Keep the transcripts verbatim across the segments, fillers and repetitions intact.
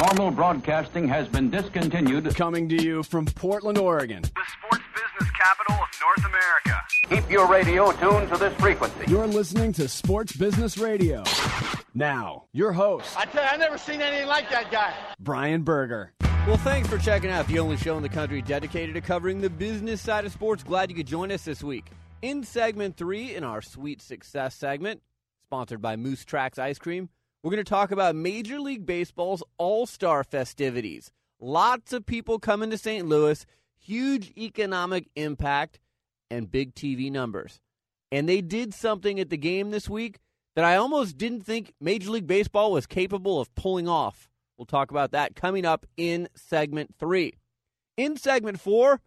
Normal broadcasting has been discontinued. Coming to you from Portland, Oregon, the sports business capital of North America. Keep your radio tuned to this frequency. You're listening to Sports Business Radio. Now, your host. I tell you, I've never seen anything like that guy. Brian Berger. Well, thanks for checking out the only show in the country dedicated to covering the business side of sports. Glad you could join us this week. In segment three, in our Sweet Success segment, sponsored by Moose Tracks Ice Cream, we're going to talk about Major League Baseball's All-Star festivities. Lots of people coming to Saint Louis, huge economic impact, and big T V numbers. And they did something at the game this week that I almost didn't think Major League Baseball was capable of pulling off. We'll talk about that coming up in segment three. In segment four,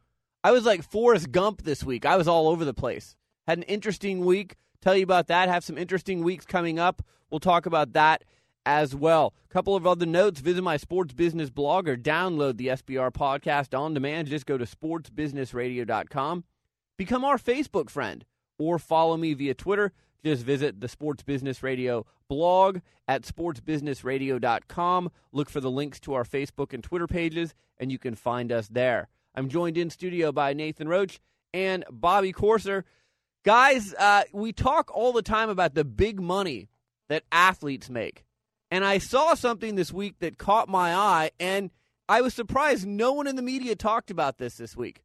I was like Forrest Gump this week. I was all over the place. Had an interesting week. Tell you about that. Have some interesting weeks coming up. We'll talk about that as well. A couple of other notes. Visit my sports business blog or download the S B R podcast on demand. Just go to sports business radio dot com. Become our Facebook friend or follow me via Twitter. Just visit the Sports Business Radio blog at sports business radio dot com. Look for the links to our Facebook and Twitter pages, and you can find us there. I'm joined in studio by Nathan Roach and Bobby Corser. Guys, uh, we talk all the time about the big money that athletes make. And I saw something this week that caught my eye, and I was surprised no one in the media talked about this this week.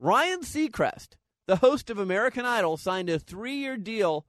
Ryan Seacrest, the host of American Idol, signed a three-year deal,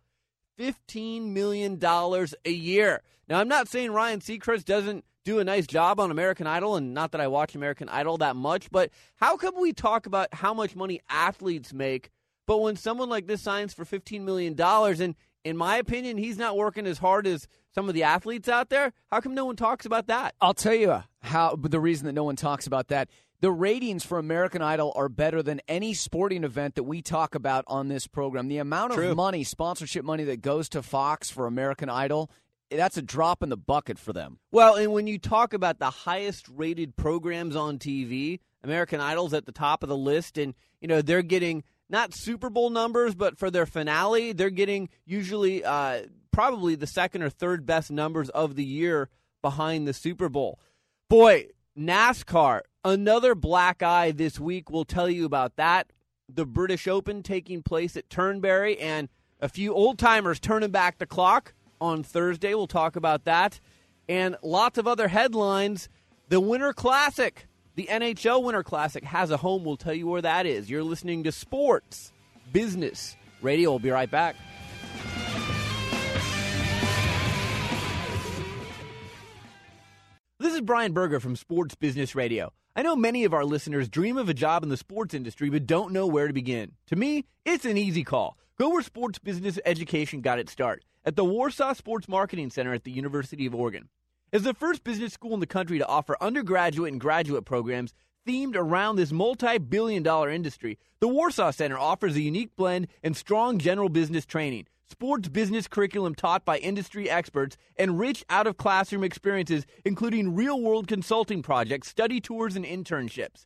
fifteen million dollars a year. Now, I'm not saying Ryan Seacrest doesn't do a nice job on American Idol, and not that I watch American Idol that much, but how come we talk about how much money athletes make, but when someone like this signs for fifteen million dollars, and in my opinion, he's not working as hard as some of the athletes out there, how come no one talks about that? I'll tell you how. The reason that no one talks about that, the ratings for American Idol are better than any sporting event that we talk about on this program. The amount True. of money, sponsorship money that goes to Fox for American Idol, that's a drop in the bucket for them. Well, and when you talk about the highest rated programs on T V, American Idol's at the top of the list, and you know they're getting not Super Bowl numbers, but for their finale, they're getting usually uh, probably the second or third best numbers of the year behind the Super Bowl. Boy, NASCAR, another black eye this week. We'll tell you about that. The British Open taking place at Turnberry, and a few old-timers turning back the clock on Thursday. We'll talk about that. And lots of other headlines. The Winter Classic, the N H L Winter Classic, has a home. We'll tell you where that is. You're listening to Sports Business Radio. We'll be right back. This is Brian Berger from Sports Business Radio. I know many of our listeners dream of a job in the sports industry but don't know where to begin. To me, it's an easy call. Go where sports business education got its start, at the Warsaw Sports Marketing Center at the University of Oregon. As the first business school in the country to offer undergraduate and graduate programs themed around this multi-billion dollar industry, the Warsaw Center offers a unique blend and strong general business training, sports business curriculum taught by industry experts, and rich out-of-classroom experiences, including real-world consulting projects, study tours, and internships.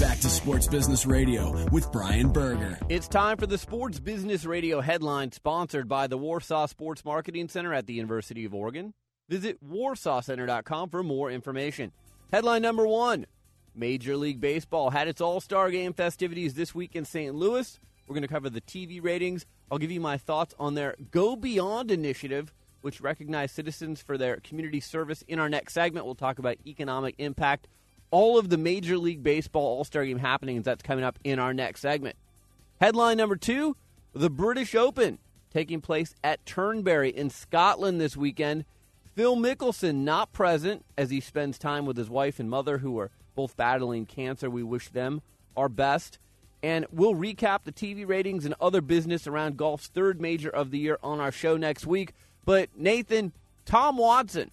Back to Sports Business Radio with Brian Berger. It's time for the Sports Business Radio headline, sponsored by the Warsaw Sports Marketing Center at the University of Oregon. Visit warsaw center dot com for more information. Headline number one, Major League Baseball had its All-Star Game festivities this week in Saint Louis. We're going to cover the T V ratings. I'll give you my thoughts on their Go Beyond initiative, which recognize citizens for their community service. In our next segment, we'll talk about economic impact. All of the Major League Baseball All-Star Game happenings, that's coming up in our next segment. Headline number two, the British Open taking place at Turnberry in Scotland this weekend. Phil Mickelson not present as he spends time with his wife and mother, who are both battling cancer. We wish them our best. And we'll recap the T V ratings and other business around golf's third major of the year on our show next week. But, Nathan, Tom Watson,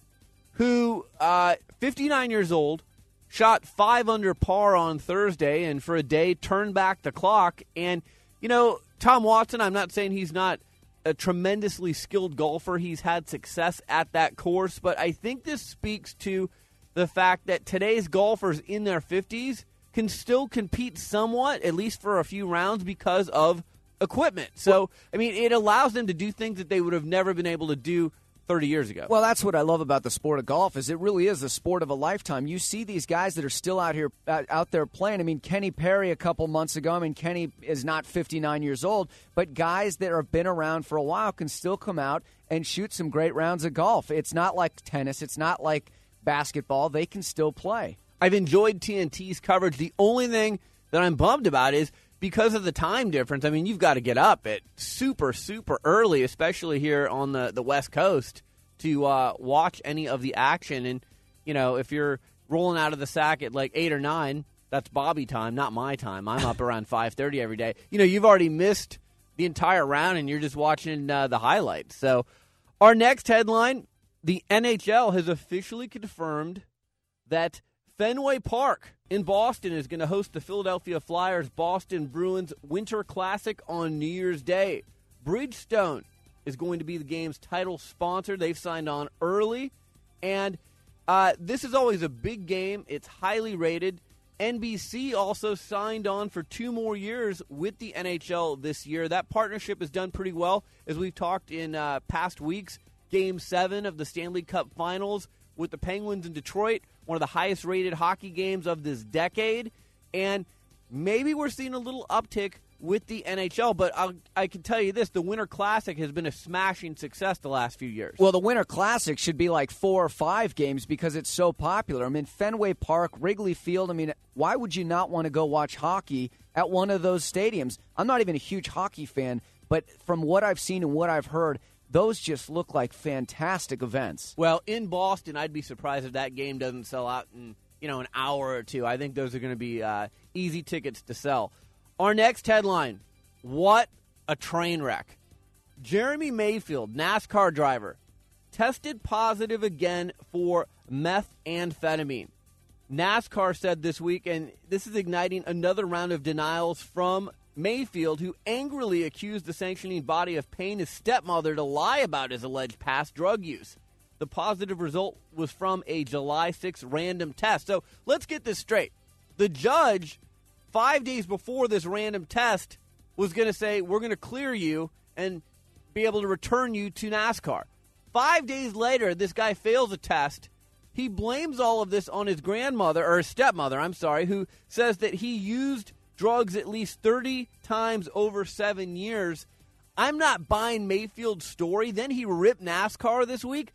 who, uh, fifty-nine years old, Shot five under par on Thursday, and for a day, turned back the clock. And, you know, Tom Watson, I'm not saying he's not a tremendously skilled golfer. He's had success at that course. But I think this speaks to the fact that today's golfers in their fifties can still compete somewhat, at least for a few rounds, because of equipment. So, I mean, it allows them to do things that they would have never been able to do thirty years ago. Well, that's what I love about the sport of golf is it really is the sport of a lifetime. You see these guys that are still out here, out there playing. I mean, Kenny Perry a couple months ago. I mean, Kenny is not fifty-nine years old, but guys that have been around for a while can still come out and shoot some great rounds of golf. It's not like tennis. It's not like basketball. They can still play. I've enjoyed T N T's coverage. The only thing that I'm bummed about is because of the time difference. I mean, you've got to get up at super, super early, especially here on the, the West Coast, to uh, watch any of the action. And, you know, if you're rolling out of the sack at like eight or nine, that's Bobby time, not my time. I'm up around five thirty every day. You know, you've already missed the entire round, and you're just watching uh, the highlights. So our next headline, the N H L has officially confirmed that Fenway Park in Boston is going to host the Philadelphia Flyers Boston Bruins Winter Classic on New Year's Day. Bridgestone is going to be the game's title sponsor. They've signed on early. And uh, this is always a big game. It's highly rated. N B C also signed on for two more years with the N H L this year. That partnership has done pretty well. As we've talked in uh, past weeks, Game seven of the Stanley Cup Finals with the Penguins in Detroit, one of the highest-rated hockey games of this decade. And maybe we're seeing a little uptick with the N H L, but I'll, I can tell you this, the Winter Classic has been a smashing success the last few years. Well, the Winter Classic should be like four or five games because it's so popular. I mean, Fenway Park, Wrigley Field, I mean, why would you not want to go watch hockey at one of those stadiums? I'm not even a huge hockey fan, but from what I've seen and what I've heard, those just look like fantastic events. Well, in Boston, I'd be surprised if that game doesn't sell out in, you know, an hour or two. I think those are going to be uh, easy tickets to sell. Our next headline, what a train wreck. Jeremy Mayfield, NASCAR driver, tested positive again for methamphetamine. NASCAR said this week, and this is igniting another round of denials from Mayfield, who angrily accused the sanctioning body of paying his stepmother to lie about his alleged past drug use. The positive result was from a July sixth random test. So let's get this straight. The judge, five days before this random test, was going to say, we're going to clear you and be able to return you to NASCAR. Five days later, this guy fails a test. He blames all of this on his grandmother, or his stepmother, I'm sorry, who says that he used drugs at least thirty times over seven years. I'm not buying Mayfield's story. Then he ripped NASCAR this week.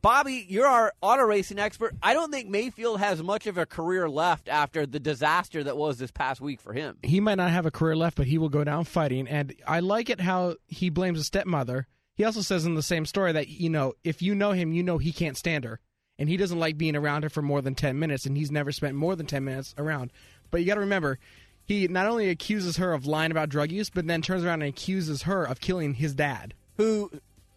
Bobby, you're our auto racing expert. I don't think Mayfield has much of a career left after the disaster that was this past week for him. He might not have a career left, but he will go down fighting. And I like it how he blames his stepmother. He also says in the same story that, you know, if you know him, you know he can't stand her. And he doesn't like being around her for more than ten minutes, and he's never spent more than ten minutes around. But you got to remember, he not only accuses her of lying about drug use, but then turns around and accuses her of killing his dad, who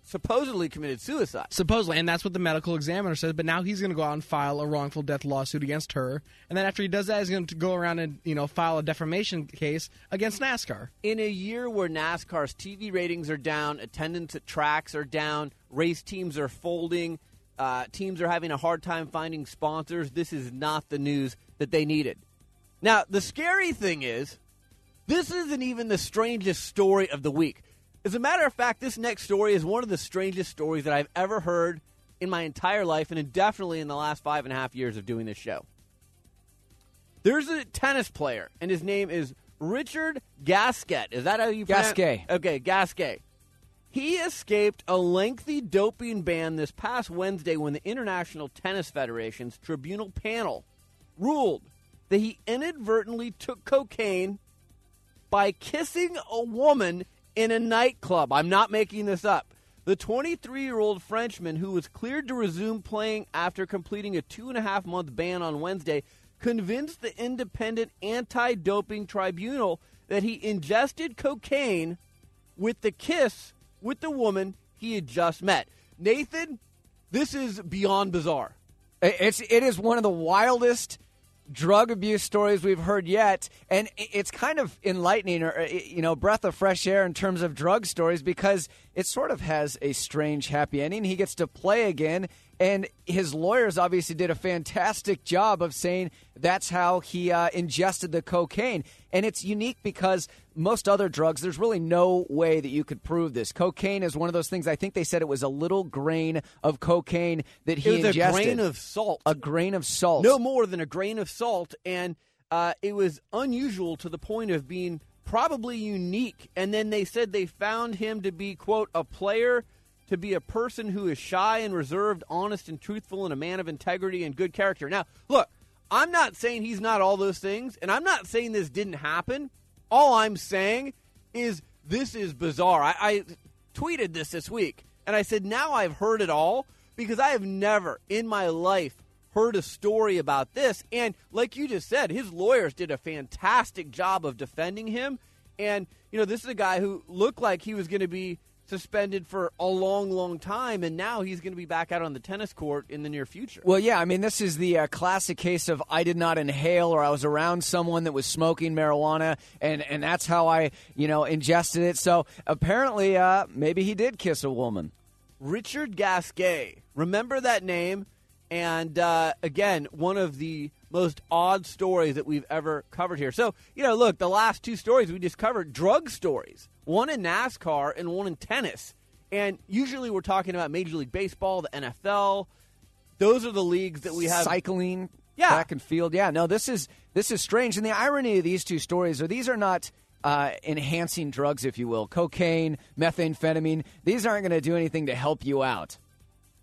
supposedly committed suicide. Supposedly, and that's what the medical examiner says. But now he's going to go out and file a wrongful death lawsuit against her. And then after he does that, he's going to go around and, you know, file a defamation case against NASCAR. In a year where NASCAR's T V ratings are down, attendance at tracks are down, race teams are folding, uh, teams are having a hard time finding sponsors, this is not the news that they needed. Now, the scary thing is, this isn't even the strangest story of the week. As a matter of fact, this next story is one of the strangest stories that I've ever heard in my entire life, and definitely in the last five and a half years of doing this show. There's a tennis player, and his name is Richard Gasquet. Is that how you pronounce it? Gasquet. Okay, Gasquet. He escaped a lengthy doping ban this past Wednesday when the International Tennis Federation's tribunal panel ruled that he inadvertently took cocaine by kissing a woman in a nightclub. I'm not making this up. The twenty-three-year-old Frenchman, who was cleared to resume playing after completing a two-and-a-half-month ban on Wednesday, convinced the independent anti-doping tribunal that he ingested cocaine with the kiss with the woman he had just met. Nathan, this is beyond bizarre. It's, it is one of the wildest drug abuse stories we've heard yet, and it's kind of enlightening, or, you know, breath of fresh air in terms of drug stories, because it sort of has a strange happy ending. He gets to play again, and his lawyers obviously did a fantastic job of saying that's how he uh, ingested the cocaine. And it's unique because most other drugs, there's really no way that you could prove this. Cocaine is one of those things. I think they said it was a little grain of cocaine that he ingested. It was a grain of salt. A grain of salt. No more than a grain of salt. And uh, it was unusual to the point of being probably unique. And then they said they found him to be, quote, a player, to be a person who is shy and reserved, honest and truthful, and a man of integrity and good character. Now, look, I'm not saying he's not all those things, and I'm not saying this didn't happen. All I'm saying is this is bizarre. I, I tweeted this this week, and I said, now I've heard it all, because I have never in my life heard a story about this. And like you just said, his lawyers did a fantastic job of defending him. And, you know, this is a guy who looked like he was going to be suspended for a long, long time, and now he's going to be back out on the tennis court in the near future. Well, yeah, I mean, this is the uh, classic case of I did not inhale, or I was around someone that was smoking marijuana, and, and that's how I, you know, ingested it. So apparently, uh, maybe he did kiss a woman. Richard Gasquet. Remember that name? And, uh, again, one of the most odd stories that we've ever covered here. So, you know, look, the last two stories we just covered, drug stories, one in NASCAR and one in tennis. And usually we're talking about Major League Baseball, the N F L. Those are the leagues that we have. Cycling, yeah. Track and field. Yeah, no, this is this is strange. And the irony of these two stories are these are not uh, enhancing drugs, if you will. Cocaine, methamphetamine, these aren't going to do anything to help you out.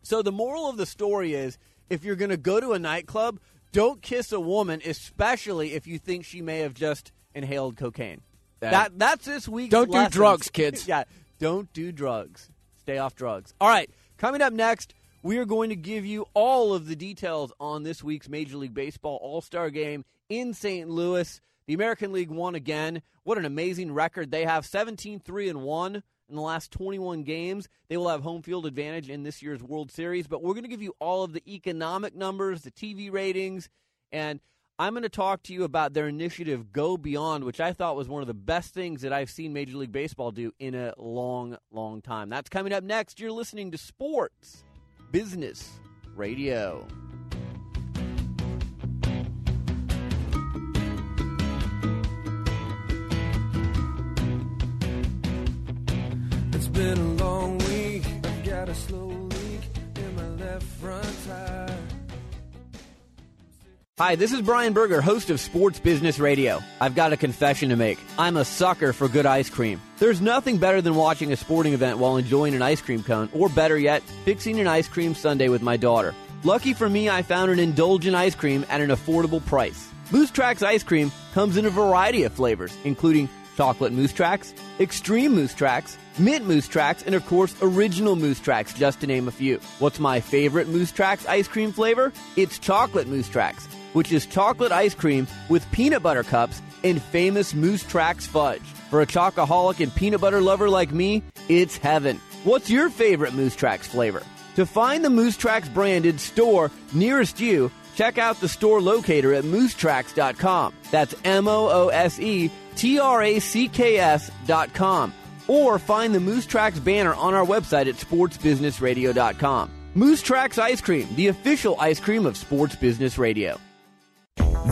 So the moral of the story is, if you're going to go to a nightclub, don't kiss a woman, especially if you think she may have just inhaled cocaine. That, that That's this week's Don't lessons. Do drugs, kids. Yeah, don't do drugs. Stay off drugs. All right, coming up next, we are going to give you all of the details on this week's Major League Baseball All-Star Game in Saint Louis. The American League won again. What an amazing record. They have seventeen three and one. In the last twenty-one games, they will have home field advantage in this year's World Series. But we're going to give you all of the economic numbers, the T V ratings, and I'm going to talk to you about their initiative Go Beyond, which I thought was one of the best things that I've seen Major League Baseball do in a long, long time. That's coming up next. You're listening to Sports Business Radio. Been a long week. I've got a slow leak in my left front tire. Hi, this is Brian Berger, host of Sports Business Radio. I've got a confession to make. I'm a sucker for good ice cream. There's nothing better than watching a sporting event while enjoying an ice cream cone, or better yet, fixing an ice cream sundae with my daughter. Lucky for me, I found an indulgent ice cream at an affordable price. Moose Tracks ice cream comes in a variety of flavors, including chocolate Moose Tracks, extreme Moose Tracks, mint Moose Tracks, and, of course, original Moose Tracks, just to name a few. What's my favorite Moose Tracks ice cream flavor? It's chocolate Moose Tracks, which is chocolate ice cream with peanut butter cups and famous Moose Tracks fudge. For a chocoholic and peanut butter lover like me, it's heaven. What's your favorite Moose Tracks flavor? To find the Moose Tracks branded store nearest you, check out the store locator at moose tracks dot com. That's M O O S E T R A C K S dot com. Or find the Moose Tracks banner on our website at sports business radio dot com. Moose Tracks Ice Cream, the official ice cream of Sports Business Radio.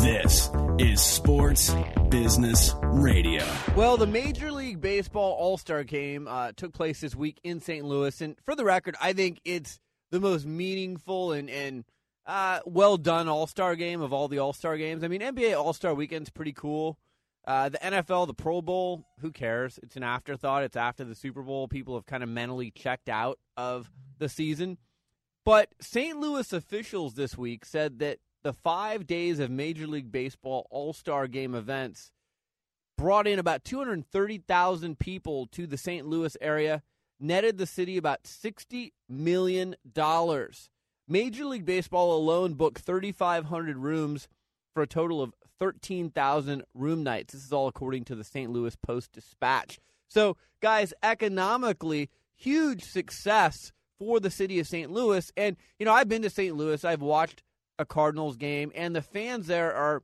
This is Sports Business Radio. Well, the Major League Baseball All-Star Game uh, took place this week in Saint Louis. And for the record, I think it's the most meaningful and, and uh, well-done All-Star Game of all the All-Star Games. I mean, N B A All-Star Weekend's pretty cool. Uh, the N F L, the Pro Bowl, who cares? It's an afterthought. It's after the Super Bowl. People have kind of mentally checked out of the season. But Saint Louis officials this week said that the five days of Major League Baseball All-Star Game events brought in about two hundred thirty thousand people to the Saint Louis area, netted the city about sixty million dollars. Major League Baseball alone booked thirty-five hundred rooms for a total of thirteen thousand room nights. This is all according to the Saint Louis Post-Dispatch. So, guys, economically, huge success for the city of Saint Louis. And, you know, I've been to Saint Louis. I've watched a Cardinals game, and the fans there are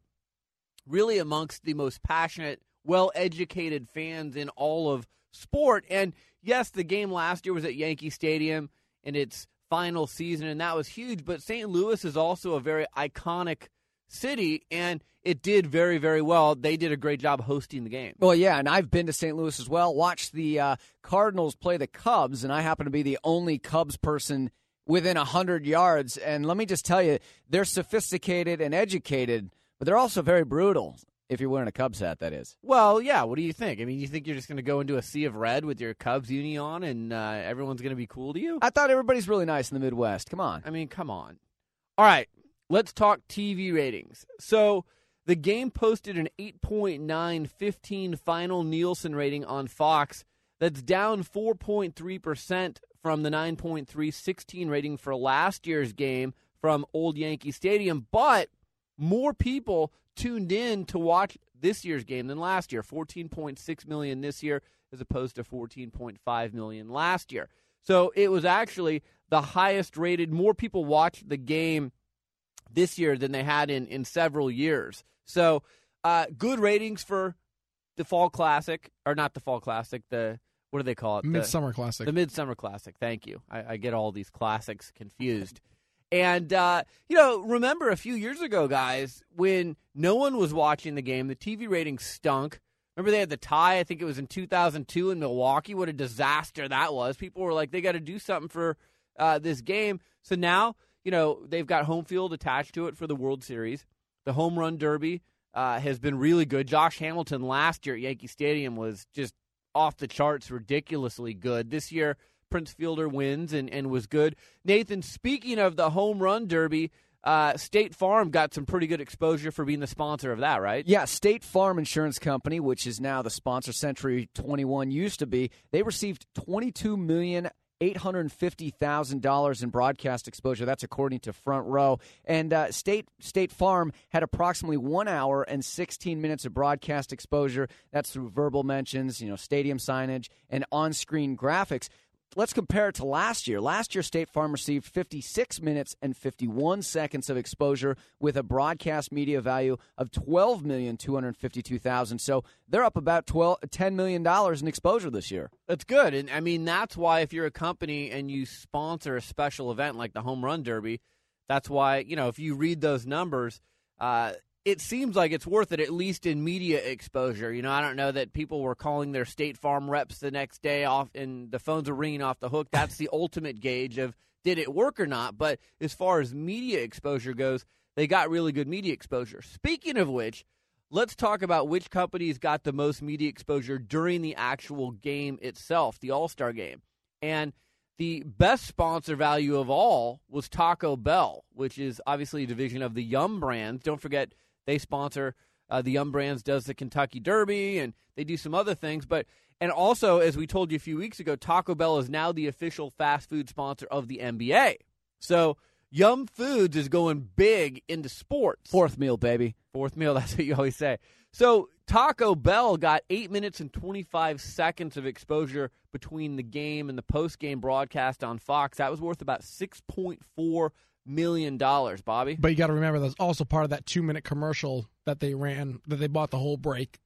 really amongst the most passionate, well-educated fans in all of sport. And yes, the game last year was at Yankee Stadium in its final season, and that was huge, but Saint Louis is also a very iconic city, and it did very, very well. They did a great job hosting the game. Well, yeah, and I've been to Saint Louis as well, watched the uh, Cardinals play the Cubs, and I happen to be the only Cubs person within one hundred yards, and let me just tell you, they're sophisticated and educated, but they're also very brutal, if you're wearing a Cubs hat, that is. Well, yeah, what do you think? I mean, you think you're just going to go into a sea of red with your Cubs uni on, and uh, everyone's going to be cool to you? I thought everybody's really nice in the Midwest. Come on. I mean, come on. All right, let's talk T V ratings. So the game posted an eight point nine one five final Nielsen rating on Fox. That's down four point three percent from the nine point three one six rating for last year's game from Old Yankee Stadium. But more people tuned in to watch this year's game than last year. fourteen point six million this year as opposed to fourteen point five million last year. So it was actually the highest rated. More people watched the game this year than they had in, in several years. So uh, good ratings for the Fall Classic, or not the Fall Classic, the, what do they call it? Midsummer the, Classic. The Midsummer Classic. Thank you. I, I get all these classics confused. And, uh, you know, remember a few years ago, guys, when no one was watching the game, the T V ratings stunk. Remember they had the tie, I think it was in two thousand two in Milwaukee. What a disaster that was. People were like, they got to do something for uh, this game. So now, you know, they've got home field attached to it for the World Series. The home run derby uh, has been really good. Josh Hamilton last year at Yankee Stadium was just off the charts, ridiculously good. This year, Prince Fielder wins and, and was good. Nathan, speaking of the home run derby, uh, State Farm got some pretty good exposure for being the sponsor of that, right? Yeah, State Farm Insurance Company, which is now the sponsor Century twenty-one used to be, they received twenty-two million eight hundred fifty thousand dollars in broadcast exposure. That's according to Front Row. And uh, State State Farm had approximately one hour and sixteen minutes of broadcast exposure. That's through verbal mentions, you know, stadium signage, and on-screen graphics. Let's compare it to last year. Last year, State Farm received fifty-six minutes and fifty-one seconds of exposure with a broadcast media value of twelve million two hundred fifty-two thousand dollars. So they're up about twelve, ten million dollars in exposure this year. That's good. And, I mean, that's why if you're a company and you sponsor a special event like the Home Run Derby, that's why, you know, if you read those numbers, uh, it seems like it's worth it, at least in media exposure. You know, I don't know that people were calling their State Farm reps the next day off and the phones were ringing off the hook. That's the ultimate gauge of did it work or not. But as far as media exposure goes, they got really good media exposure. Speaking of which, let's talk about which companies got the most media exposure during the actual game itself, the All-Star game. And the best sponsor value of all was Taco Bell, which is obviously a division of the Yum Brands. Don't forget, they sponsor uh, the Yum Brands, does the Kentucky Derby, and they do some other things. But and also, as we told you a few weeks ago, Taco Bell is now the official fast food sponsor of the N B A. So Yum Foods is going big into sports. Fourth meal, baby. Fourth meal, that's what you always say. So Taco Bell got eight minutes and twenty-five seconds of exposure between the game and the post-game broadcast on Fox. That was worth about six point four million dollars, Bobby. But you got to remember, that's also part of that two-minute commercial that they ran, that they bought the whole break,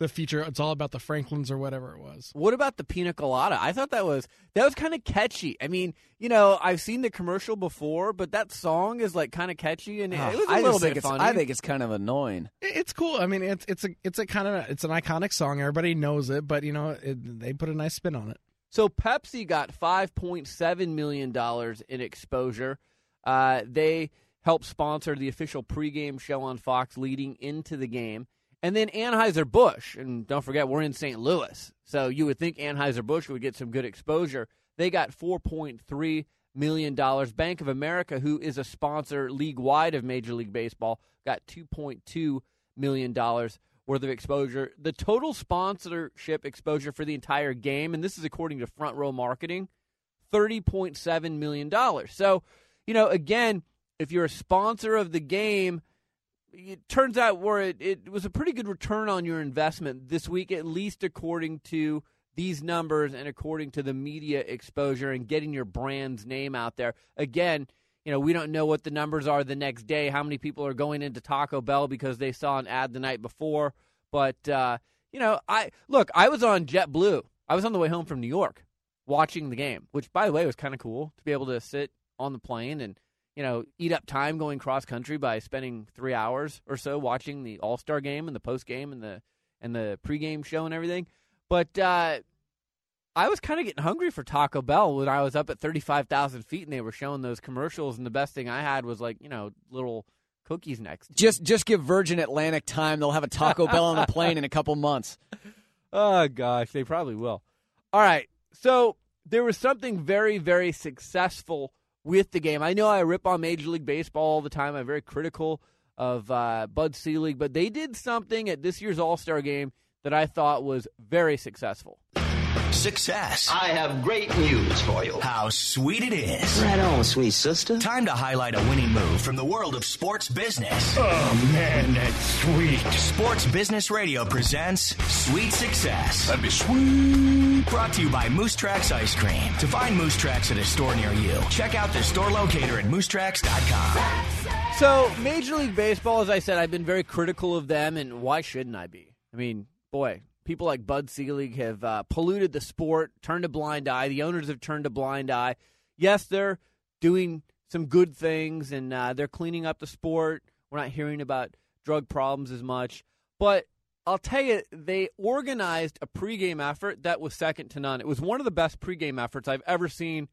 the feature. It's all about the Franklins or whatever it was. What about the pina colada? I thought that was that was kind of catchy. I mean, you know, I've seen the commercial before, but that song is like kind of catchy, and oh, it was a I little bit funny. I think it's kind of annoying. It's cool. I mean, it's it's a it's a kind of it's an iconic song. Everybody knows it, but you know, it, they put a nice spin on it. So Pepsi got five point seven million dollars in exposure. Uh, they helped sponsor the official pregame show on Fox leading into the game. And then Anheuser-Busch, and don't forget, we're in Saint Louis, so you would think Anheuser-Busch would get some good exposure. They got four point three million dollars. Bank of America, who is a sponsor league-wide of Major League Baseball, got two point two million dollars worth of exposure. The total sponsorship exposure for the entire game, and this is according to Front Row Marketing, thirty point seven million dollars. So, you know, again, if you're a sponsor of the game, it turns out where it, it was a pretty good return on your investment this week, at least according to these numbers and according to the media exposure and getting your brand's name out there. Again, you know, we don't know what the numbers are the next day, how many people are going into Taco Bell because they saw an ad the night before. But, uh, you know, I look, I was on JetBlue. I was on the way home from New York watching the game, which, by the way, was kind of cool to be able to sit on the plane and, you know, eat up time going cross-country by spending three hours or so watching the All-Star game and the post-game and the and the pregame show and everything. But uh, I was kind of getting hungry for Taco Bell when I was up at thirty-five thousand feet and they were showing those commercials, and the best thing I had was, like, you know, little cookies next. Just, just give Virgin Atlantic time. They'll have a Taco Bell on the plane in a couple months. Oh, gosh, they probably will. All right, so there was something very, very successful with the game. I know I rip on Major League Baseball all the time. I'm very critical of uh, Bud Selig, but they did something at this year's All-Star game that I thought was very successful. Success. I have great news for you. How sweet it is. Right on, sweet sister. Time to highlight a winning move from the world of sports business. Oh, man, that's sweet. Sports Business Radio presents Sweet Success. That'd be sweet. Brought to you by Moose Tracks Ice Cream. To find Moose Tracks at a store near you, check out the store locator at moose tracks dot com. So, Major League Baseball, as I said, I've been very critical of them, and why shouldn't I be? I mean, boy, people like Bud Selig have uh, polluted the sport, turned a blind eye. The owners have turned a blind eye. Yes, they're doing some good things, and uh, they're cleaning up the sport. We're not hearing about drug problems as much. But I'll tell you, they organized a pregame effort that was second to none. It was one of the best pregame efforts I've ever seen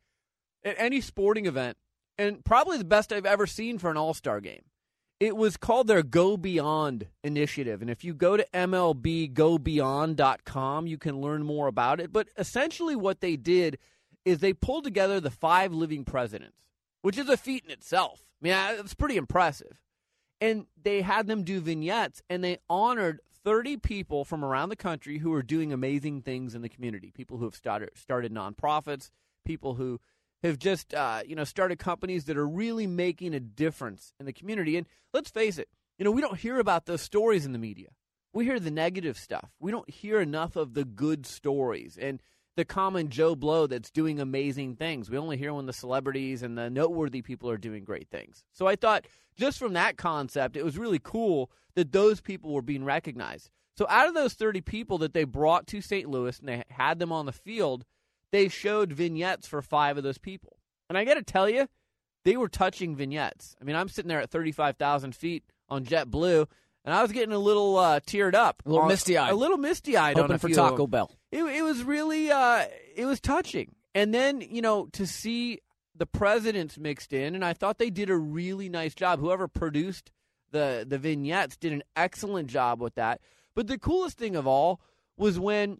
at any sporting event, and probably the best I've ever seen for an All-Star game. It was called their Go Beyond initiative, and if you go to M L B Go Beyond dot com, you can learn more about it. But essentially what they did is they pulled together the five living presidents, which is a feat in itself. I mean, it's pretty impressive. And they had them do vignettes, and they honored thirty people from around the country who are doing amazing things in the community, people who have started, started nonprofits, people who have just, uh, you know, started companies that are really making a difference in the community. And let's face it, you know, we don't hear about those stories in the media. We hear the negative stuff. We don't hear enough of the good stories and the common Joe Blow that's doing amazing things. We only hear when the celebrities and the noteworthy people are doing great things. So I thought just from that concept, it was really cool that those people were being recognized. So out of those thirty people that they brought to Saint Louis and they had them on the field, they showed vignettes for five of those people. And I got to tell you, they were touching vignettes. I mean, I'm sitting there at thirty-five thousand feet on JetBlue, and I was getting a little uh, teared up. A little on, misty-eyed. A little misty-eyed. Hoping on a for few Taco Bell. It, it was really, uh, it was touching. And then, you know, to see the presidents mixed in, and I thought they did a really nice job. Whoever produced the, the vignettes did an excellent job with that. But the coolest thing of all was when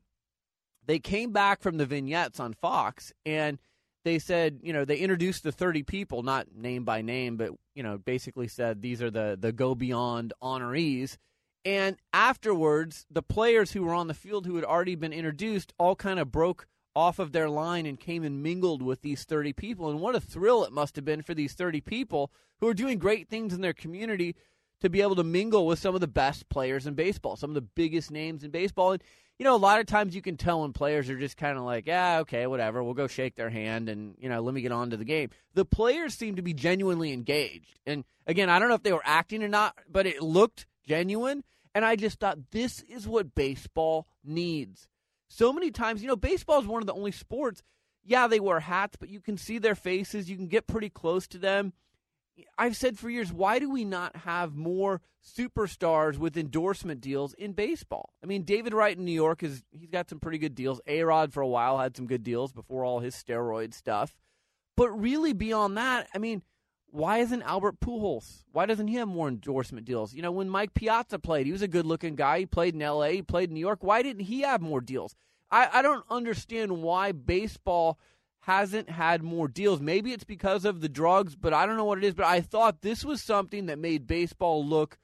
they came back from the vignettes on Fox, and they said, you know, they introduced the thirty people, not name by name, but, you know, basically said these are the, the Go Beyond honorees. And afterwards, the players who were on the field who had already been introduced all kind of broke off of their line and came and mingled with these thirty people. And what a thrill it must have been for these thirty people who are doing great things in their community to be able to mingle with some of the best players in baseball, some of the biggest names in baseball. And, you know, a lot of times you can tell when players are just kind of like, yeah, okay, whatever, we'll go shake their hand and, you know, let me get on to the game. The players seem to be genuinely engaged. And, again, I don't know if they were acting or not, but it looked genuine. And I just thought this is what baseball needs. So many times, you know, baseball is one of the only sports, yeah, they wear hats, but you can see their faces. You can get pretty close to them. I've said for years, why do we not have more superstars with endorsement deals in baseball? I mean, David Wright in New York, is he's got some pretty good deals. A-Rod for a while had some good deals before all his steroid stuff. But really beyond that, I mean, why isn't Albert Pujols? Why doesn't he have more endorsement deals? You know, when Mike Piazza played, he was a good-looking guy. He played in L A. He played in New York. Why didn't he have more deals? I, I don't understand why baseball hasn't had more deals. Maybe it's because of the drugs, but I don't know what it is. But I thought this was something that made baseball look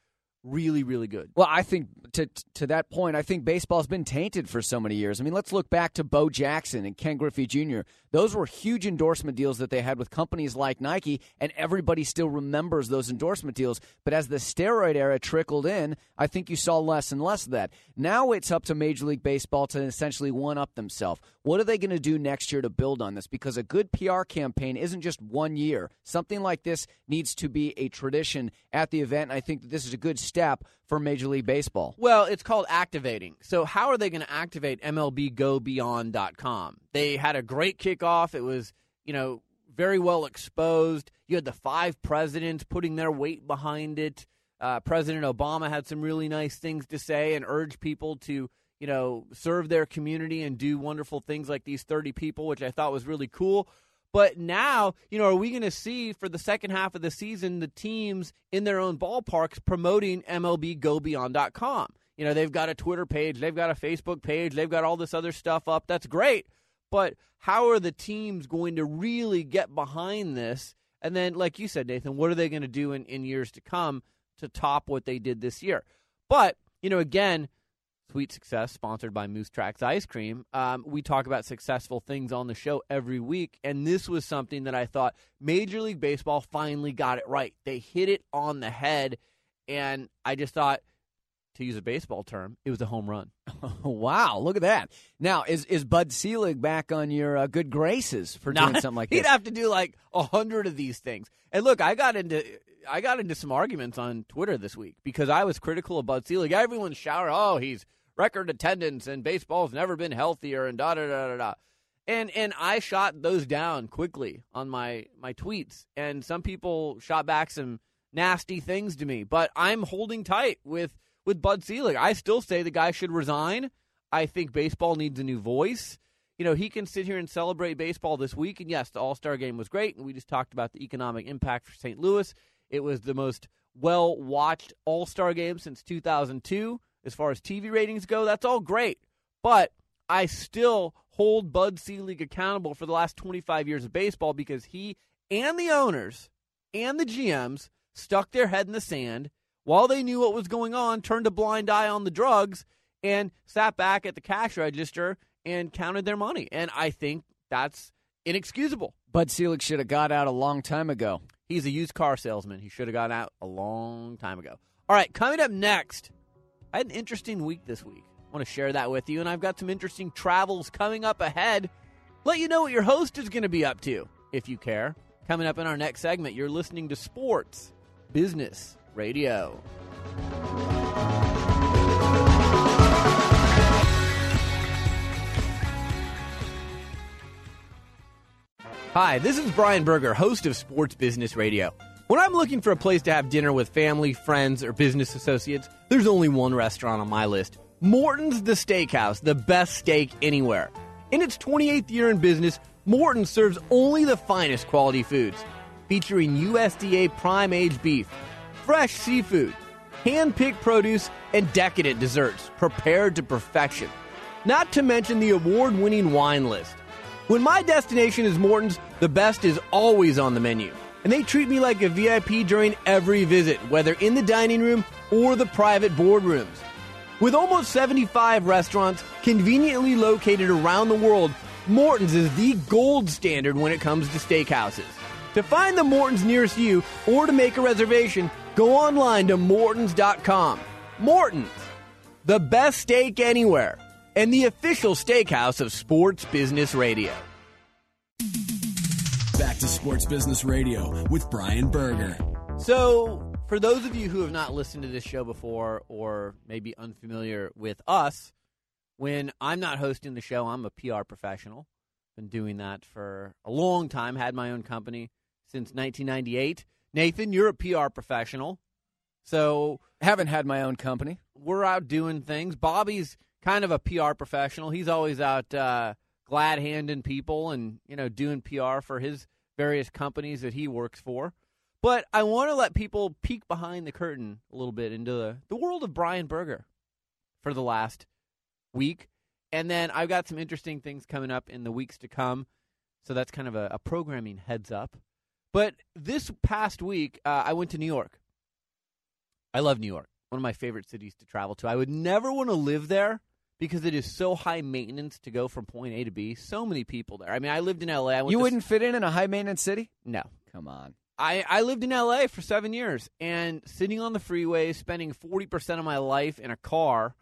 really, really good. Well, I think to to that point, I think baseball's been tainted for so many years. I mean, let's look back to Bo Jackson and Ken Griffey Junior Those were huge endorsement deals that they had with companies like Nike, and everybody still remembers those endorsement deals. But as the steroid era trickled in, I think you saw less and less of that. Now it's up to Major League Baseball to essentially one-up themselves. What are they going to do next year to build on this? Because a good P R campaign isn't just one year. Something like this needs to be a tradition at the event, and I think that this is a good step for Major League Baseball. Well, it's called activating. So how are they going to activate M L B Go Beyond dot com? They had a great kickoff. It was, you know, very well exposed. You had the five presidents putting their weight behind it. Uh, President Obama had some really nice things to say and urged people to, you know, serve their community and do wonderful things like these thirty people, which I thought was really cool. But now, you know, are we going to see for the second half of the season the teams in their own ballparks promoting M L B Go Beyond dot com? You know, they've got a Twitter page. They've got a Facebook page. They've got all this other stuff up. That's great. But how are the teams going to really get behind this? And then, like you said, Nathan, what are they going to do in, in years to come to top what they did this year? But, you know, again, Sweet Success, sponsored by Moose Tracks Ice Cream. Um, we talk about successful things on the show every week, and this was something that I thought Major League Baseball finally got it right. They hit it on the head, and I just thought, to use a baseball term, it was a home run. Wow, look at that. Now, is is Bud Selig back on your uh, good graces for doing now, something like this? He'd have to do like a hundred of these things. And look, I got into I got into some arguments on Twitter this week because I was critical of Bud Selig. Everyone's shouting, oh, he's record attendance and baseball's never been healthier and da-da-da-da-da. And and I shot those down quickly on my, my tweets. And some people shot back some nasty things to me. But I'm holding tight with With Bud Selig. I still say the guy should resign. I think baseball needs a new voice. You know, he can sit here and celebrate baseball this week. And yes, the All-Star game was great. And we just talked about the economic impact for Saint Louis. It was the most well-watched All-Star game since two thousand two. As far as T V ratings go, that's all great. But I still hold Bud Selig accountable for the last twenty-five years of baseball because he and the owners and the G Ms stuck their head in the sand while they knew what was going on, turned a blind eye on the drugs, and sat back at the cash register and counted their money. And I think that's inexcusable. Bud Selig should have got out a long time ago. He's a used car salesman. He should have got out a long time ago. All right, coming up next, I had an interesting week this week. I want to share that with you, and I've got some interesting travels coming up ahead. Let you know what your host is going to be up to, if you care. Coming up in our next segment, you're listening to Sports Business Radio. Hi, this is Brian Berger, host of Sports Business Radio. When I'm looking for a place to have dinner with family, friends, or business associates, there's only one restaurant on my list. Morton's the Steakhouse, the best steak anywhere. In its twenty-eighth year in business, Morton's serves only the finest quality foods, featuring U S D A prime-aged beef, fresh seafood, hand-picked produce, and decadent desserts prepared to perfection. Not to mention the award-winning wine list. When my destination is Morton's, the best is always on the menu. And they treat me like a V I P during every visit, whether in the dining room or the private boardrooms. With almost seventy-five restaurants conveniently located around the world, Morton's is the gold standard when it comes to steakhouses. To find the Morton's nearest you or to make a reservation, go online to Morton's dot com. Morton's, the best steak anywhere, and the official steakhouse of Sports Business Radio. Back to Sports Business Radio with Brian Berger. So, for those of you who have not listened to this show before or maybe unfamiliar with us, when I'm not hosting the show, I'm a P R professional. Been doing that for a long time, had my own company since nineteen ninety-eight. Nathan, you're a P R professional, so haven't had my own company. We're out doing things. Bobby's kind of a P R professional. He's always out uh, glad-handing people and, you know, doing P R for his various companies that he works for. But I want to let people peek behind the curtain a little bit into the, the world of Brian Berger for the last week. And then I've got some interesting things coming up in the weeks to come, so that's kind of a, a programming heads up. But this past week, uh, I went to New York. I love New York. one of my favorite cities to travel to. I would never want to live there because it is so high maintenance to go from point A to B. So many people there. I mean, I lived in L A. I went you to... wouldn't fit in in a high maintenance city? No. Come on. I, I lived in L A for seven years, and sitting on the freeway, spending forty percent of my life in a car,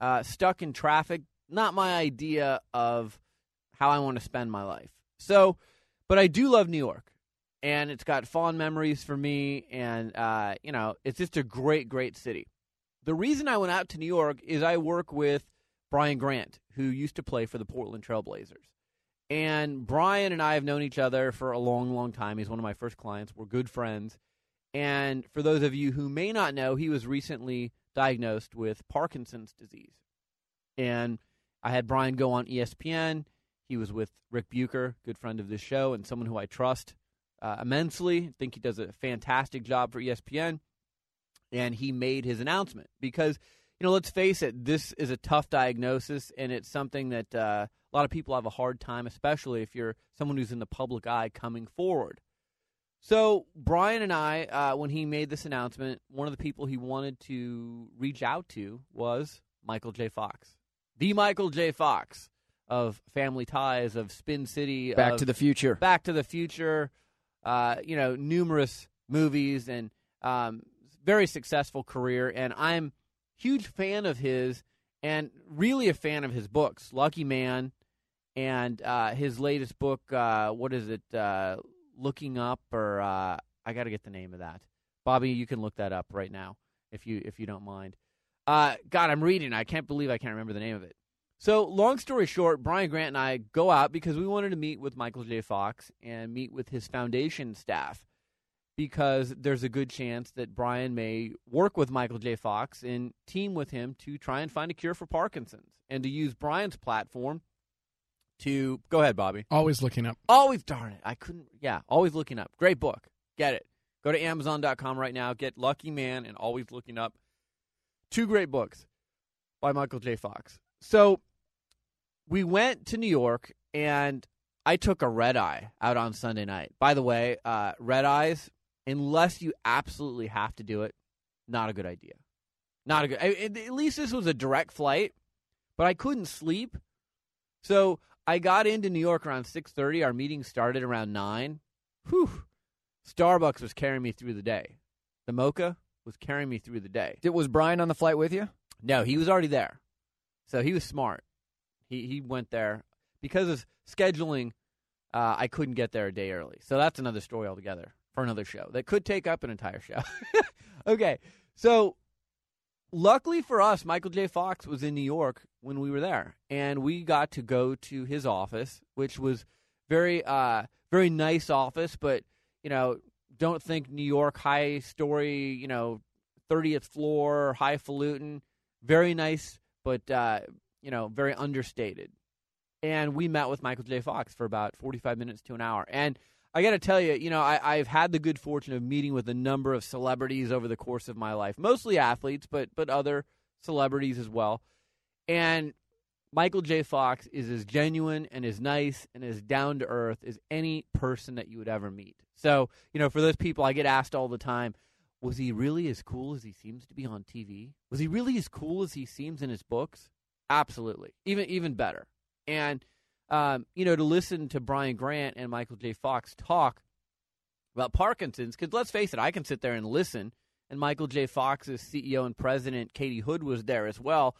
uh, stuck in traffic, not my idea of how I want to spend my life. So, but I do love New York, and it's got fond memories for me, and, uh, you know, it's just a great, great city. The reason I went out to New York is I work with Brian Grant, who used to play for the Portland Trail Blazers. And Brian and I have known each other for a long, long time. He's one of my first clients. We're good friends. And for those of you who may not know, he was recently diagnosed with Parkinson's disease. And I had Brian go on E S P N. He was with Rick Bucher, good friend of this show, and someone who I trust uh, immensely. I think he does a fantastic job for E S P N. And he made his announcement because, you know, let's face it, this is a tough diagnosis, and it's something that uh, a lot of people have a hard time, especially if you're someone who's in the public eye coming forward. So Brian and I, uh, when he made this announcement, one of the people he wanted to reach out to was Michael J. Fox. The Michael J. Fox of Family Ties, of Spin City. Back of, to the Future. Back to the Future. Uh, you know, numerous movies and um, very successful career, and I'm huge fan of his and really a fan of his books, Lucky Man and uh, his latest book, uh, what is it, uh, Looking Up, or uh, I got to get the name of that. Bobby, you can look that up right now if you if you don't mind. Uh, God, I'm reading. I can't believe I can't remember the name of it. So long story short, Brian Grant and I go out because we wanted to meet with Michael J. Fox and meet with his foundation staff, because there's a good chance that Brian may work with Michael J. Fox and team with him to try and find a cure for Parkinson's and to use Brian's platform to... Go ahead, Bobby. Always Looking Up. Always, darn it. I couldn't... Yeah, Always Looking Up. Great book. Get it. Go to Amazon dot com right now. Get Lucky Man and Always Looking Up. Two great books by Michael J. Fox. So we went to New York, and I took a red eye out on Sunday night. By the way, uh, red eyes... unless you absolutely have to do it, not a good idea. Not a good... At least this was a direct flight, but I couldn't sleep. So I got into New York around six thirty. Our meeting started around nine. Whew. Starbucks was carrying me through the day. The mocha was carrying me through the day. Did, was Brian on the flight with you? No, he was already there. So he was smart. He, he went there. Because of scheduling, uh, I couldn't get there a day early. So that's another story altogether, for another show that could take up an entire show. Okay, so luckily for us, Michael J. Fox was in New York when we were there, and we got to go to his office, which was very, uh, very nice office. But you know, don't think New York high story, you know, thirtieth floor, highfalutin. Very nice, but uh, you know, very understated. And we met with Michael J. Fox for about forty-five minutes to an hour, and I got to tell you, you know, I, I've had the good fortune of meeting with a number of celebrities over the course of my life, mostly athletes, but but other celebrities as well. And Michael J. Fox is as genuine and as nice and as down-to-earth as any person that you would ever meet. So, you know, for those people, I get asked all the time, was he really as cool as he seems to be on T V? Was he really as cool as he seems in his books? Absolutely. Even, even better. And... Um, you know, to listen to Brian Grant and Michael J. Fox talk about Parkinson's, because let's face it, I can sit there and listen, and Michael J. Fox's C E O and president, Katie Hood, was there as well.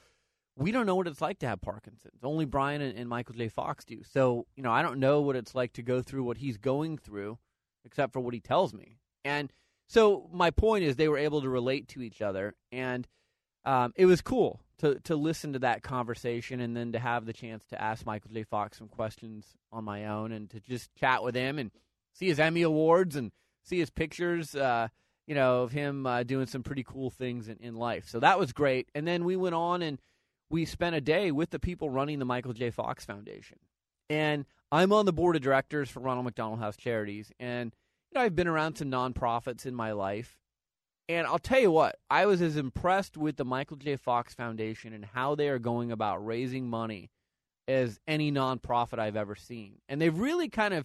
We don't know what it's like to have Parkinson's. Only Brian and, and Michael J. Fox do. So, you know, I don't know what it's like to go through what he's going through, except for what he tells me. And so my point is they were able to relate to each other, and um, it was cool to to listen to that conversation and then to have the chance to ask Michael J. Fox some questions on my own and to just chat with him and see his Emmy Awards and see his pictures, uh, you know, of him uh, doing some pretty cool things in, in life. So that was great. And then we went on and we spent a day with the people running the Michael J. Fox Foundation. And I'm on the board of directors for Ronald McDonald House Charities. And you know, I've been around some nonprofits in my life. And I'll tell you what, I was as impressed with the Michael J. Fox Foundation and how they are going about raising money as any nonprofit I've ever seen. And they've really kind of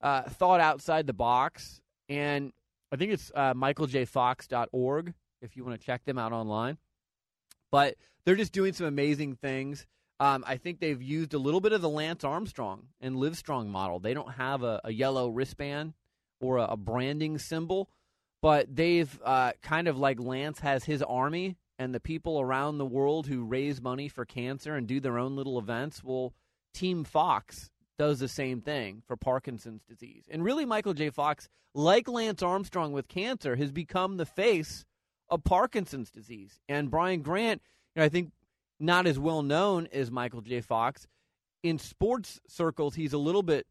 uh, thought outside the box. And I think it's uh, michael j fox dot org if you want to check them out online. But they're just doing some amazing things. Um, I think they've used a little bit of the Lance Armstrong and Livestrong model. They don't have a, a yellow wristband or a, a branding symbol, but they've uh, kind of like Lance has his army, and the people around the world who raise money for cancer and do their own little events. Well, Team Fox does the same thing for Parkinson's disease. And really, Michael J. Fox, like Lance Armstrong with cancer, has become the face of Parkinson's disease. And Brian Grant, you know, I think not as well known as Michael J. Fox. In sports circles, he's a little bit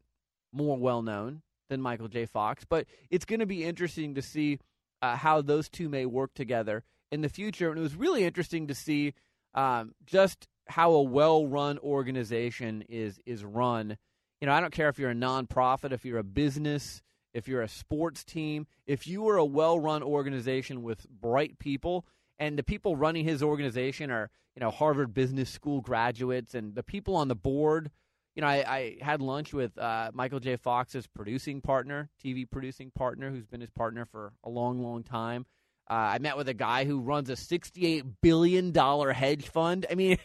more well known than Michael J. Fox, but it's going to be interesting to see uh, how those two may work together in the future. And it was really interesting to see um, just how a well-run organization is is run. You know, I don't care if you're a nonprofit, if you're a business, if you're a sports team, if you are a well-run organization with bright people, and the people running his organization are, you know, Harvard Business School graduates, and the people on the board. You know, I, I had lunch with uh, Michael J. Fox's producing partner, T V producing partner, who's been his partner for a long, long time. Uh, I met with a guy who runs a sixty-eight billion dollars hedge fund. I mean,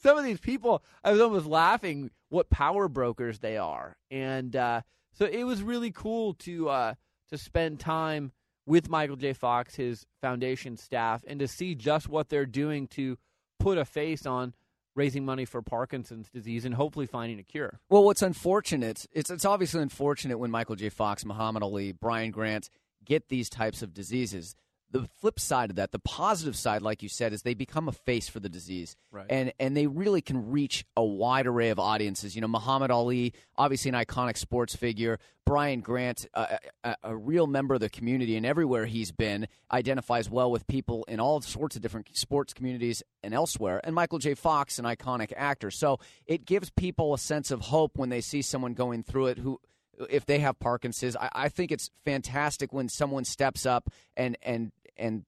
some of these people, I was almost laughing what power brokers they are. And uh, so it was really cool to uh, to spend time with Michael J. Fox, his foundation staff, and to see just what they're doing to put a face on raising money for Parkinson's disease and hopefully finding a cure. Well, what's unfortunate, it's it's obviously unfortunate when Michael J. Fox, Muhammad Ali, Brian Grant get these types of diseases. The flip side of that, the positive side, like you said, is they become a face for the disease. Right. And and they really can reach a wide array of audiences. You know, Muhammad Ali, obviously an iconic sports figure. Brian Grant, a, a, a real member of the community, and everywhere he's been, identifies well with people in all sorts of different sports communities and elsewhere. And Michael J. Fox, an iconic actor. So it gives people a sense of hope when they see someone going through it who – if they have Parkinson's. I, I think it's fantastic when someone steps up and and and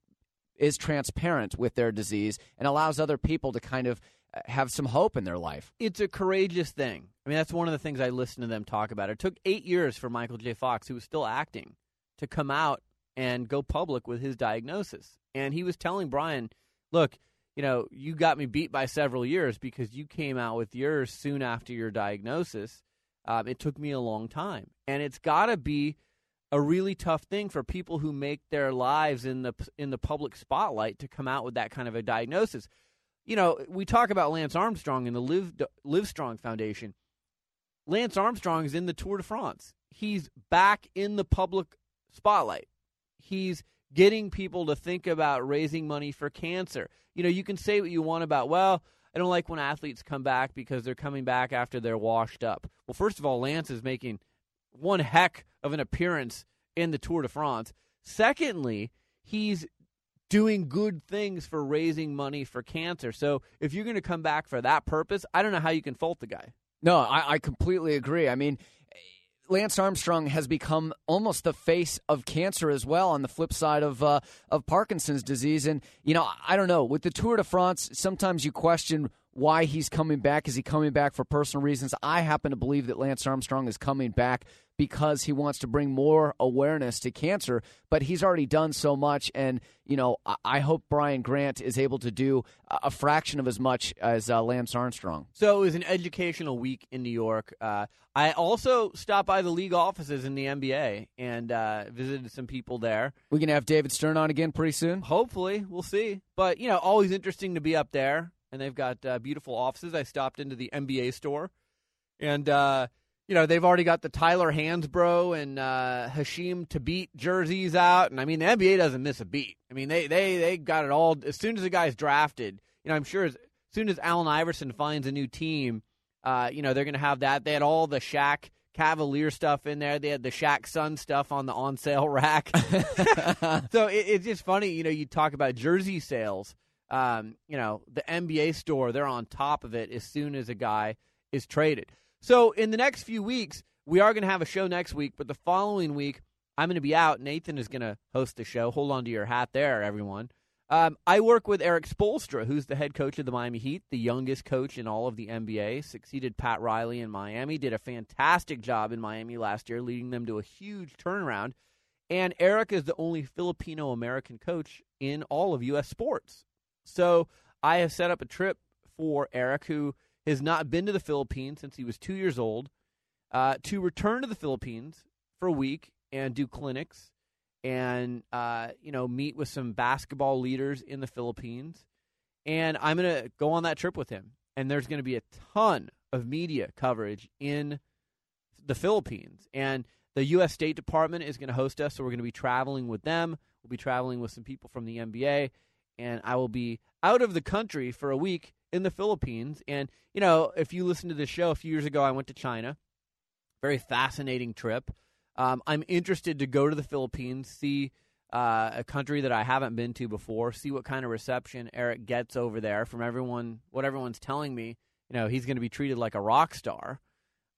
is transparent with their disease and allows other people to kind of have some hope in their life. It's a courageous thing. I mean, that's one of the things I listen to them talk about. It took eight years for Michael J. Fox, who was still acting, to come out and go public with his diagnosis. And he was telling Brian, look, you know, you got me beat by several years because you came out with yours soon after your diagnosis. Um, it took me a long time, and it's got to be a really tough thing for people who make their lives in the in the public spotlight to come out with that kind of a diagnosis. You know, we talk about Lance Armstrong and the Live Livestrong Foundation. Lance Armstrong is in the Tour de France. He's back in the public spotlight. He's getting people to think about raising money for cancer. You know, you can say what you want about, well, I don't like when athletes come back because they're coming back after they're washed up. Well, first of all, Lance is making one heck of an appearance in the Tour de France. Secondly, he's doing good things for raising money for cancer. So if you're going to come back for that purpose, I don't know how you can fault the guy. No, I, I completely agree. I mean, Lance Armstrong has become almost the face of cancer as well, on the flip side of uh, of Parkinson's disease. And, you know, I don't know. With the Tour de France, sometimes you question why he's coming back. Is he coming back for personal reasons? I happen to believe that Lance Armstrong is coming back because he wants to bring more awareness to cancer, but he's already done so much. And, you know, I hope Brian Grant is able to do a fraction of as much as uh, Lance Armstrong. So it was an educational week in New York. Uh, I also stopped by the league offices in the N B A and uh, visited some people there. We're going to have David Stern on again pretty soon? Hopefully. We'll see. But, you know, always interesting to be up there. And they've got uh, beautiful offices. I stopped into the N B A store, and uh, you know, they've already got the Tyler Hansbrough and uh, Hashim Thabit jerseys out. And I mean, the N B A doesn't miss a beat. I mean, they they they got it all. As soon as the guy's drafted, you know, I'm sure as, as soon as Allen Iverson finds a new team, uh, you know, they're going to have that. They had all the Shaq Cavalier stuff in there. They had the Shaq Sun stuff on the on sale rack. So it, it's just funny, you know. You talk about jersey sales. Um, you know, the N B A store, they're on top of it as soon as a guy is traded. So in the next few weeks, we are going to have a show next week, but the following week, I'm going to be out. Nathan is going to host the show. Hold on to your hat there, everyone. Um, I work with Eric Spoelstra, who's the head coach of the Miami Heat, the youngest coach in all of the N B A, succeeded Pat Riley in Miami, did a fantastic job in Miami last year, leading them to a huge turnaround. And Eric is the only Filipino-American coach in all of U S sports. So I have set up a trip for Eric, who has not been to the Philippines since he was two years old, uh, to return to the Philippines for a week and do clinics and, uh, you know, meet with some basketball leaders in the Philippines. And I'm going to go on that trip with him. And there's going to be a ton of media coverage in the Philippines. And the U S. State Department is going to host us, so we're going to be traveling with them. We'll be traveling with some people from the N B A, and I will be out of the country for a week in the Philippines. And, you know, if you listen to this show, a few years ago I went to China. Very fascinating trip. Um, I'm interested to go to the Philippines, see uh, a country that I haven't been to before, see what kind of reception Eric gets over there from everyone, what everyone's telling me. You know, he's going to be treated like a rock star.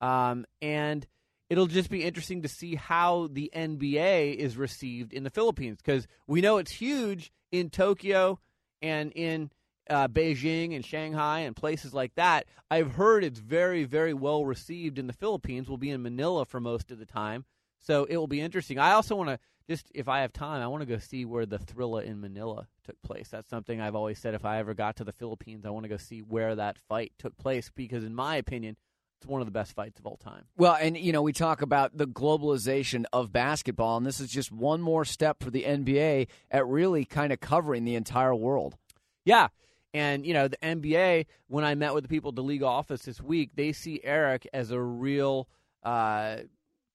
Um, and it'll just be interesting to see how the N B A is received in the Philippines, because we know it's huge in Tokyo and in uh, Beijing and Shanghai and places like that. I've heard it's very, very well received in the Philippines. We'll be in Manila for most of the time, so it will be interesting. I also want to, just if I have time, I want to go see where the Thrilla in Manila took place. That's something I've always said if I ever got to the Philippines, I want to go see where that fight took place, because in my opinion, it's one of the best fights of all time. Well, and, you know, we talk about the globalization of basketball, and this is just one more step for the N B A at really kind of covering the entire world. Yeah, and, you know, the N B A, when I met with the people at the league office this week, they see Eric as a real uh,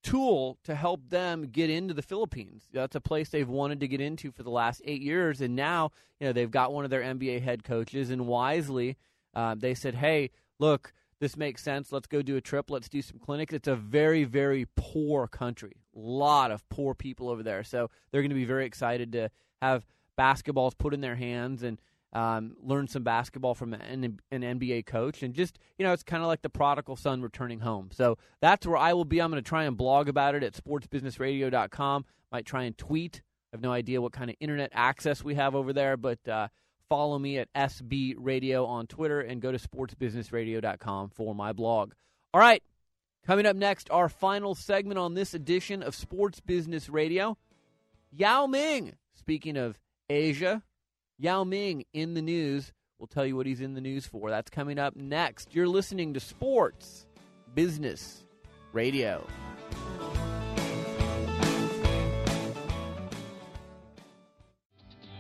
tool to help them get into the Philippines. That's a place they've wanted to get into for the last eight years, and now, you know, they've got one of their N B A head coaches, and wisely uh, they said, hey, look, this makes sense. Let's go do a trip. Let's do some clinics. It's a very, very poor country. A lot of poor people over there. So they're going to be very excited to have basketballs put in their hands and um, learn some basketball from an, an N B A coach. And just, you know, it's kind of like the prodigal son returning home. So that's where I will be. I'm going to try and blog about it at sports business radio dot com. Might try and tweet. I have no idea what kind of internet access we have over there, but uh follow me at S B Radio on Twitter and go to sports business radio dot com for my blog. All right, coming up next, our final segment on this edition of Sports Business Radio. Yao Ming. Speaking of Asia, Yao Ming in the news. We'll tell you what he's in the news for. That's coming up next. You're listening to Sports Business Radio.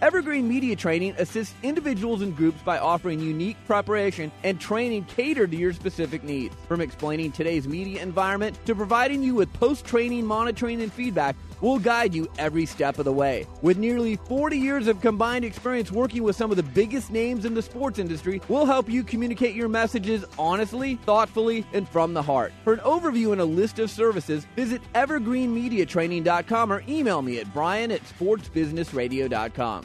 Evergreen Media Training assists individuals and groups by offering unique preparation and training catered to your specific needs. From explaining today's media environment to providing you with post-training monitoring and feedback, we'll guide you every step of the way. With nearly forty years of combined experience working with some of the biggest names in the sports industry, we'll help you communicate your messages honestly, thoughtfully, and from the heart. For an overview and a list of services, visit evergreen media training dot com or email me at brian at sports business radio dot com.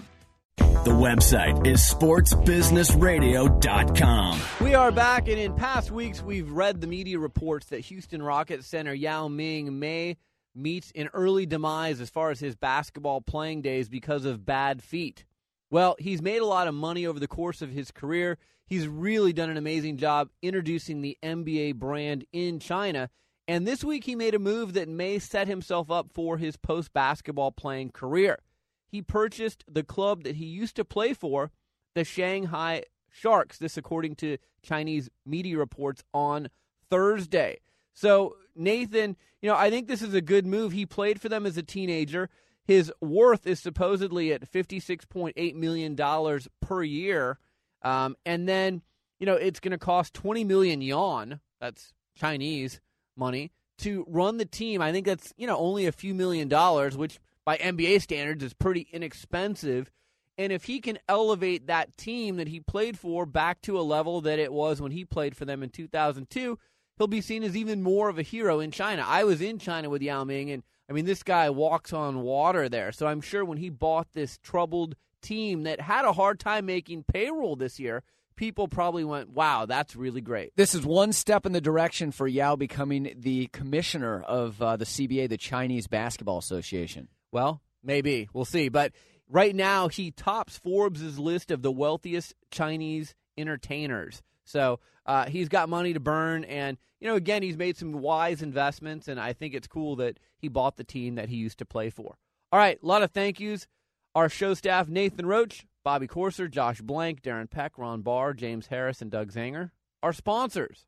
The website is sports business radio dot com. We are back, and in past weeks, we've read the media reports that Houston Rockets center Yao Ming may meets an early demise as far as his basketball playing days because of bad feet. Well, he's made a lot of money over the course of his career. He's really done an amazing job introducing the N B A brand in China. And this week he made a move that may set himself up for his post-basketball playing career. He purchased the club that he used to play for, the Shanghai Sharks. This according to Chinese media reports on Thursday. So, Nathan, you know, I think this is a good move. He played for them as a teenager. His worth is supposedly at fifty-six point eight million dollars per year. Um, and then, you know, it's going to cost twenty million yuan, that's Chinese money, to run the team. I think that's, you know, only a few million dollars, which by N B A standards is pretty inexpensive. And if he can elevate that team that he played for back to a level that it was when he played for them in two thousand two, he'll be seen as even more of a hero in China. I was in China with Yao Ming, and I I mean, this guy walks on water there. So I'm sure when he bought this troubled team that had a hard time making payroll this year, people probably went, wow, that's really great. This is one step in the direction for Yao becoming the commissioner of uh, the C B A, the Chinese Basketball Association. Well, maybe. We'll see. But right now, he tops Forbes' list of the wealthiest Chinese entertainers. So uh, he's got money to burn. And, you know, again, he's made some wise investments, and I think it's cool that he bought the team that he used to play for. All right, a lot of thank yous. Our show staff, Nathan Roach, Bobby Corser, Josh Blank, Darren Peck, Ron Barr, James Harris, and Doug Zanger. Our sponsors,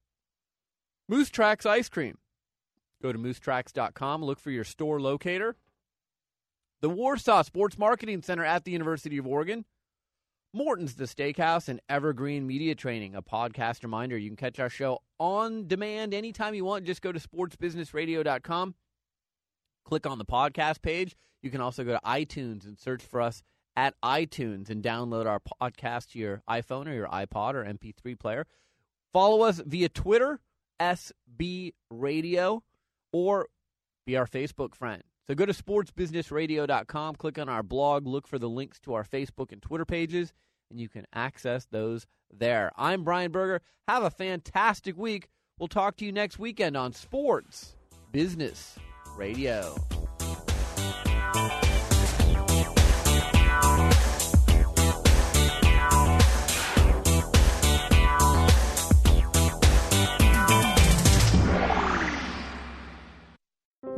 Moose Tracks Ice Cream. Go to moose tracks dot com, look for your store locator. The Warsaw Sports Marketing Center at the University of Oregon. Morton's The Steakhouse, and Evergreen Media Training, a podcast reminder. You can catch our show on demand anytime you want. Just go to sports business radio dot com. Click on the podcast page. You can also go to iTunes and search for us at iTunes and download our podcast to your iPhone or your iPod or M P three player. Follow us via Twitter, S B Radio, or be our Facebook friend. So go to sports business radio dot com, click on our blog, look for the links to our Facebook and Twitter pages, and you can access those there. I'm Brian Berger. Have a fantastic week. We'll talk to you next weekend on Sports Business Radio.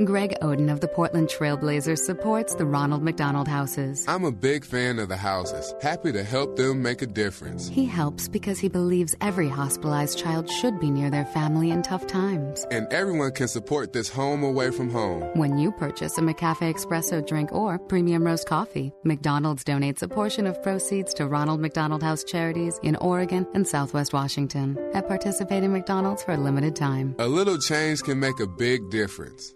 Greg Oden of the Portland Trailblazers supports the Ronald McDonald Houses. I'm a big fan of the houses. Happy to help them make a difference. He helps because he believes every hospitalized child should be near their family in tough times. And everyone can support this home away from home. When you purchase a McCafe Espresso drink or premium roast coffee, McDonald's donates a portion of proceeds to Ronald McDonald House charities in Oregon and Southwest Washington at participating McDonald's for a limited time. A little change can make a big difference.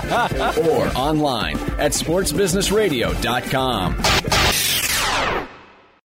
or online at sports business radio dot com.